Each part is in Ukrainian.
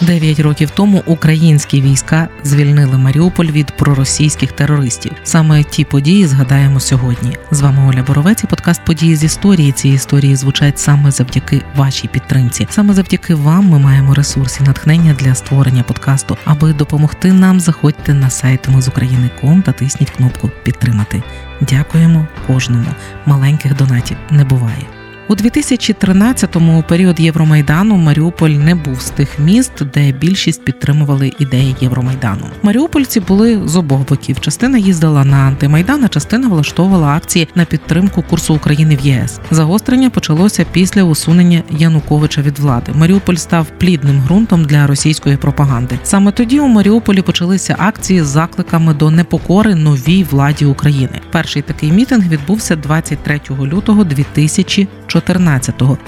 9 років тому українські війська звільнили Маріуполь від проросійських терористів. Саме ті події згадаємо сьогодні. З вами Оля Боровець і подкаст «Події з історії». Ці історії звучать саме завдяки вашій підтримці. Саме завдяки вам ми маємо ресурси і натхнення для створення подкасту. Аби допомогти нам, заходьте на сайт mizukraine.com та тисніть кнопку «Підтримати». Дякуємо кожному. Маленьких донатів не буває. У 2013-му, у період Євромайдану, Маріуполь не був з тих міст, де більшість підтримували ідеї Євромайдану. Маріупольці були з обох боків. Частина їздила на антимайдан, а частина влаштовувала акції на підтримку курсу України в ЄС. Загострення почалося після усунення Януковича від влади. Маріуполь став плідним ґрунтом для російської пропаганди. Саме тоді у Маріуполі почалися акції з закликами до непокори новій владі України. Перший такий мітинг відбувся 23 лютого 2014-го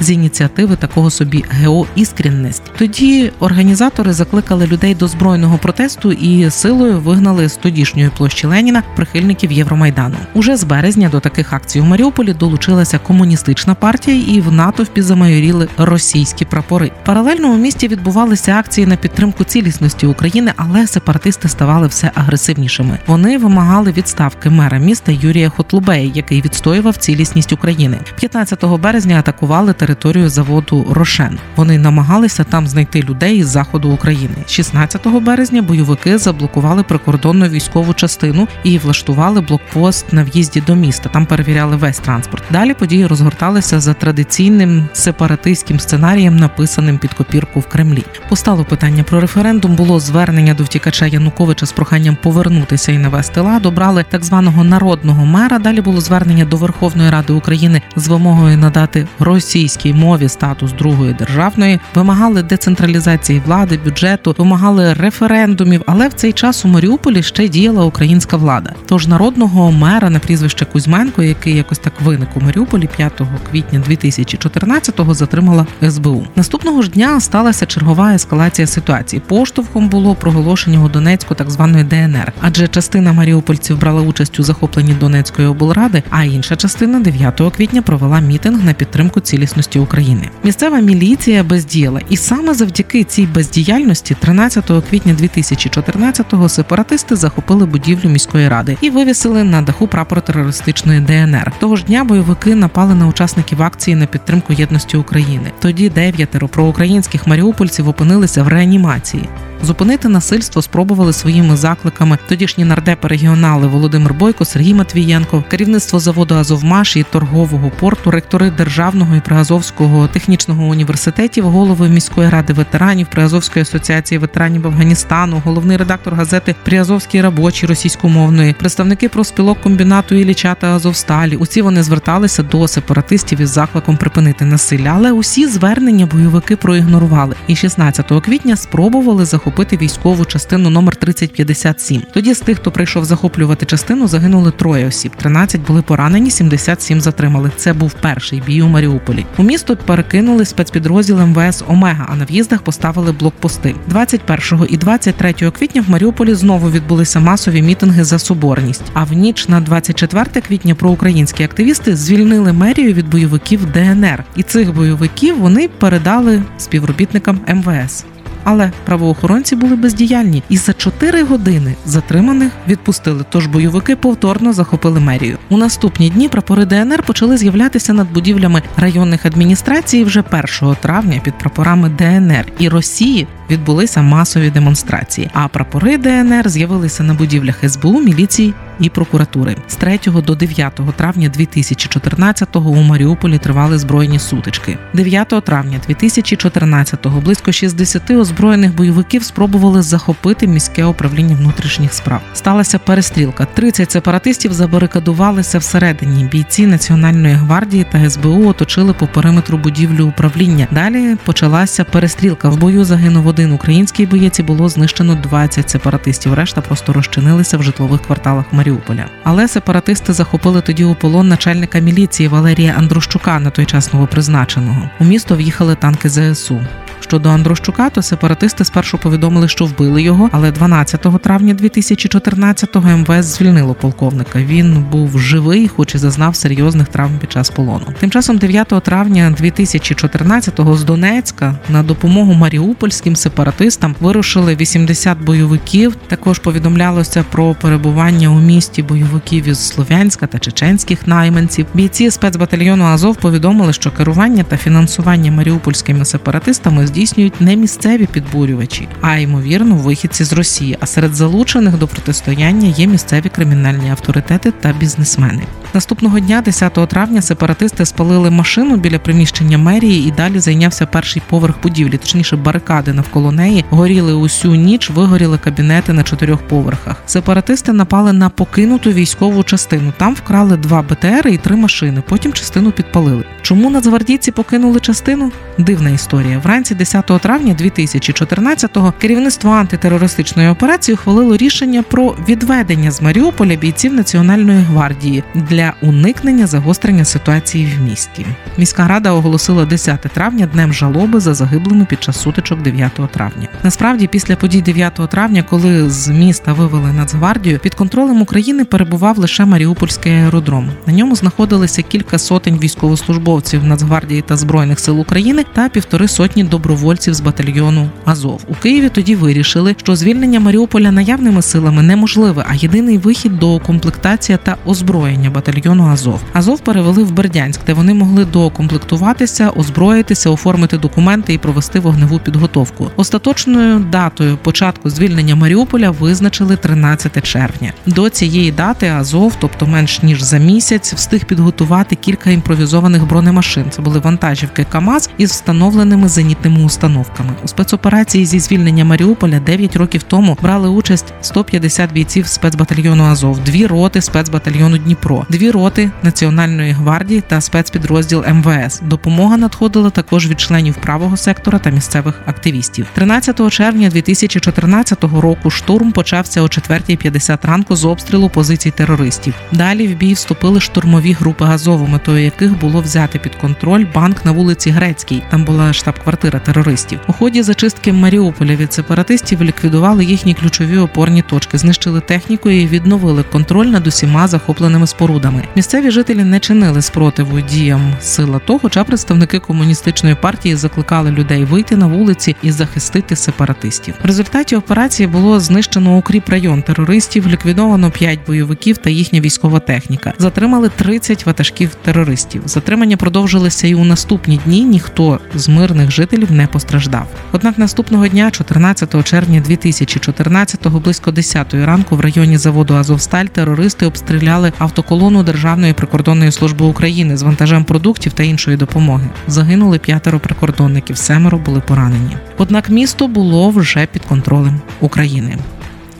з ініціативи такого собі ГО «Іскренність». Тоді організатори закликали людей до збройного протесту і силою вигнали з тодішньої площі Леніна прихильників Євромайдану. Уже з березня до таких акцій у Маріуполі долучилася комуністична партія і в натовпі замайоріли російські прапори. Паралельно у місті відбувалися акції на підтримку цілісності України, але сепаратисти ставали все агресивнішими. Вони вимагали відставки мера міста Юрія Хотлубея, який відстоював цілісність України. 15 березня атакували територію заводу «Рошен». Вони намагалися там знайти людей із заходу України. 16 березня бойовики заблокували прикордонну військову частину і влаштували блокпост на в'їзді до міста. Там перевіряли весь транспорт. Далі події розгорталися за традиційним сепаратистським сценарієм, написаним під копірку в Кремлі. Постало питання про референдум, було звернення до втікача Януковича з проханням повернутися і навести лад. Обрали так званого народного мера. Далі було звернення до Верховної Ради України з вимогою надати російській мові статус другої державної, вимагали децентралізації влади, бюджету, вимагали референдумів, але в цей час у Маріуполі ще діяла українська влада. Тож народного мера на прізвище Кузьменко, який якось так виник у Маріуполі, 5 квітня 2014-го затримала СБУ. Наступного ж дня сталася чергова ескалація ситуації. Поштовхом було проголошення у Донецьку так званої ДНР, адже частина маріупольців брала участь у захопленні Донецької облради, а інша частина 9 квітня провела мітинг на підтримку цілісності України. Місцева міліція бездіяла. І саме завдяки цій бездіяльності 13 квітня 2014-го сепаратисти захопили будівлю міської ради і вивісили на даху прапор терористичної ДНР. Того ж дня бойовики напали на учасників акції на підтримку єдності України. Тоді 9 проукраїнських маріупольців опинилися в реанімації. Зупинити насильство спробували своїми закликами тодішні нардепи-регіонали Володимир Бойко, Сергій Матвієнко, керівництво заводу «Азовмаш» і торгового порту, ректори Державного і Приазовського технічного університетів, голови міської ради ветеранів, Приазовської асоціації ветеранів Афганістану, головний редактор газети «Приазовський робочий» російськомовної, представники профспілок комбінату Ілліча та Азовсталі. Усі вони зверталися до сепаратистів із закликом припинити насилля, але усі звернення бойовики проігнорували. І 16 квітня спробували захопити військову частину номер 3057. Тоді з тих, хто прийшов захоплювати частину, загинули 3 осіб. 13 були поранені, 77 затримали. Це був перший бій у Маріуполі. У місто перекинули спецпідрозділ МВС «Омега», а на в'їздах поставили блокпости. 21 і 23 квітня в Маріуполі знову відбулися масові мітинги за соборність. А в ніч на 24 квітня проукраїнські активісти звільнили мерію від бойовиків ДНР. І цих бойовиків вони передали співробітникам МВС. Але правоохоронці були бездіяльні і за 4 години затриманих відпустили, тож бойовики повторно захопили мерію. У наступні дні прапори ДНР почали з'являтися над будівлями районних адміністрацій. Вже 1 травня під прапорами ДНР і Росії відбулися масові демонстрації, а прапори ДНР з'явилися на будівлях СБУ, міліції і прокуратури. З 3 до 9 травня 2014-го у Маріуполі тривали збройні сутички. 9 травня 2014-го близько 60 озброєних бойовиків спробували захопити міське управління внутрішніх справ. Сталася перестрілка. 30 сепаратистів забарикадувалися всередині. Бійці Національної гвардії та СБУ оточили по периметру будівлю управління. Далі почалася перестрілка. В бою загинув 1 український боєць і було знищено 20 сепаратистів. Решта просто розчинилися в житлових кварталах Маріуполя. Але сепаратисти захопили тоді у полон начальника міліції Валерія Андрущука, на той час новопризначеного. У місто в'їхали танки ЗСУ. Щодо Андрущука, то сепаратисти спершу повідомили, що вбили його, але 12 травня 2014-го МВС звільнило полковника. Він був живий, хоч і зазнав серйозних травм під час полону. Тим часом 9 травня 2014-го з Донецька на допомогу маріупольським сепаратистам вирушили 80 бойовиків. Також повідомлялося про перебування у місті бойовиків із Слов'янська та чеченських найманців. Бійці спецбатальйону Азов повідомили, що керування та фінансування маріупольськими сепаратистами здійснюють не місцеві підбурювачі, а ймовірно вихідці з Росії. А серед залучених до протистояння є місцеві кримінальні авторитети та бізнесмени. Наступного дня, 10 травня, сепаратисти спалили машину біля приміщення мерії і далі зайнявся перший поверх будівлі, точніше барикади навколо неї, горіли усю ніч, вигоріли кабінети на 4 поверхах. Сепаратисти напали на покинуту військову частину. Там вкрали 2 БТРи і 3 машини, потім частину підпалили. Чому нацгвардійці покинули частину? Дивна історія. Вранці 10 травня 2014-го керівництво антитерористичної операції ухвалило рішення про відведення з Маріуполя бійців Національної гвардії для уникнення загострення ситуації в місті. Міська рада оголосила 10 травня днем жалоби за загиблими під час сутичок 9 травня. Насправді, після подій 9 травня, коли з міста вивели Нацгвардію, під контролем України перебував лише Маріупольський аеродром. На ньому знаходилися кілька сотень військовослужбовців Нацгвардії та Збройних сил України та 150 добровольців з батальйону Азов. У Києві тоді вирішили, що звільнення Маріуполя наявними силами неможливе, а єдиний вихід – доукомплектація та озброєння батальйону Азов. Азов перевели в Бердянськ, де вони могли доукомплектуватися, озброїтися, оформити документи і провести вогневу підготовку. Остаточною датою початку звільнення Маріуполя визначили 13 червня. До цієї дати Азов, тобто менш ніж за місяць, встиг підготувати кілька імпровізованих бронемашин. Це були вантажівки КАМАЗ із встановленими зенітними установками. У спецоперації зі звільнення Маріуполя 9 років тому брали участь 150 бійців спецбатальйону Азов, 2 роти спецбатальйону Дніпро, 2 роти Національної гвардії та спецпідрозділ МВС. Допомога надходила також від членів правого сектора та місцевих активістів. 13 червня 2014 року штурм почався о 4:50 ранку з обстрілу позицій терористів. Далі в бій вступили штурмові групи Азову, метою яких було взяти під контроль банк на вулиці Грецькій. Там була штаб-квартира терористів. У ході зачистки Маріуполя від сепаратистів ліквідували їхні ключові опорні точки, знищили техніку і відновили контроль над усіма захопленими спорудами. Місцеві жителі не чинили спротиву діям сил АТО, хоча представники комуністичної партії закликали людей вийти на вулиці і захистити сепаратистів. В результаті операції було знищено укріпрайон терористів, ліквідовано 5 бойовиків та їхня військова техніка. Затримали 30 ватажків терористів. Затримання продовжилися і у наступні дні, ніхто з мирних жителів не постраждав. Однак наступного дня, 14 червня 2014-го, близько 10-ї ранку в районі заводу «Азовсталь» терористи обстріляли автоколону Державної прикордонної служби України з вантажем продуктів та іншої допомоги. Загинули 5 прикордонників, 7 були поранені. Однак місто було вже під контролем України.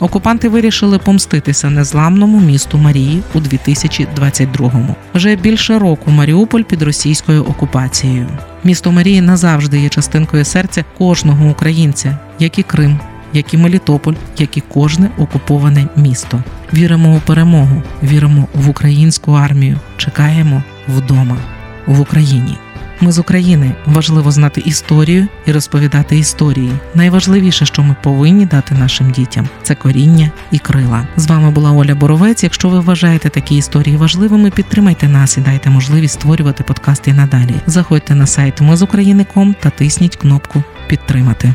Окупанти вирішили помститися незламному місту Марії у 2022-му. Вже більше року Маріуполь під російською окупацією. Місто Марії назавжди є частинкою серця кожного українця, як і Крим, як і Мелітополь, як і кожне окуповане місто. Віримо у перемогу, віримо в українську армію, чекаємо вдома, в Україні. Ми з України. Важливо знати історію і розповідати історії. Найважливіше, що ми повинні дати нашим дітям – це коріння і крила. З вами була Оля Боровець. Якщо ви вважаєте такі історії важливими, підтримайте нас і дайте можливість створювати подкасти надалі. Заходьте на сайт mizukraine.com та тисніть кнопку «Підтримати».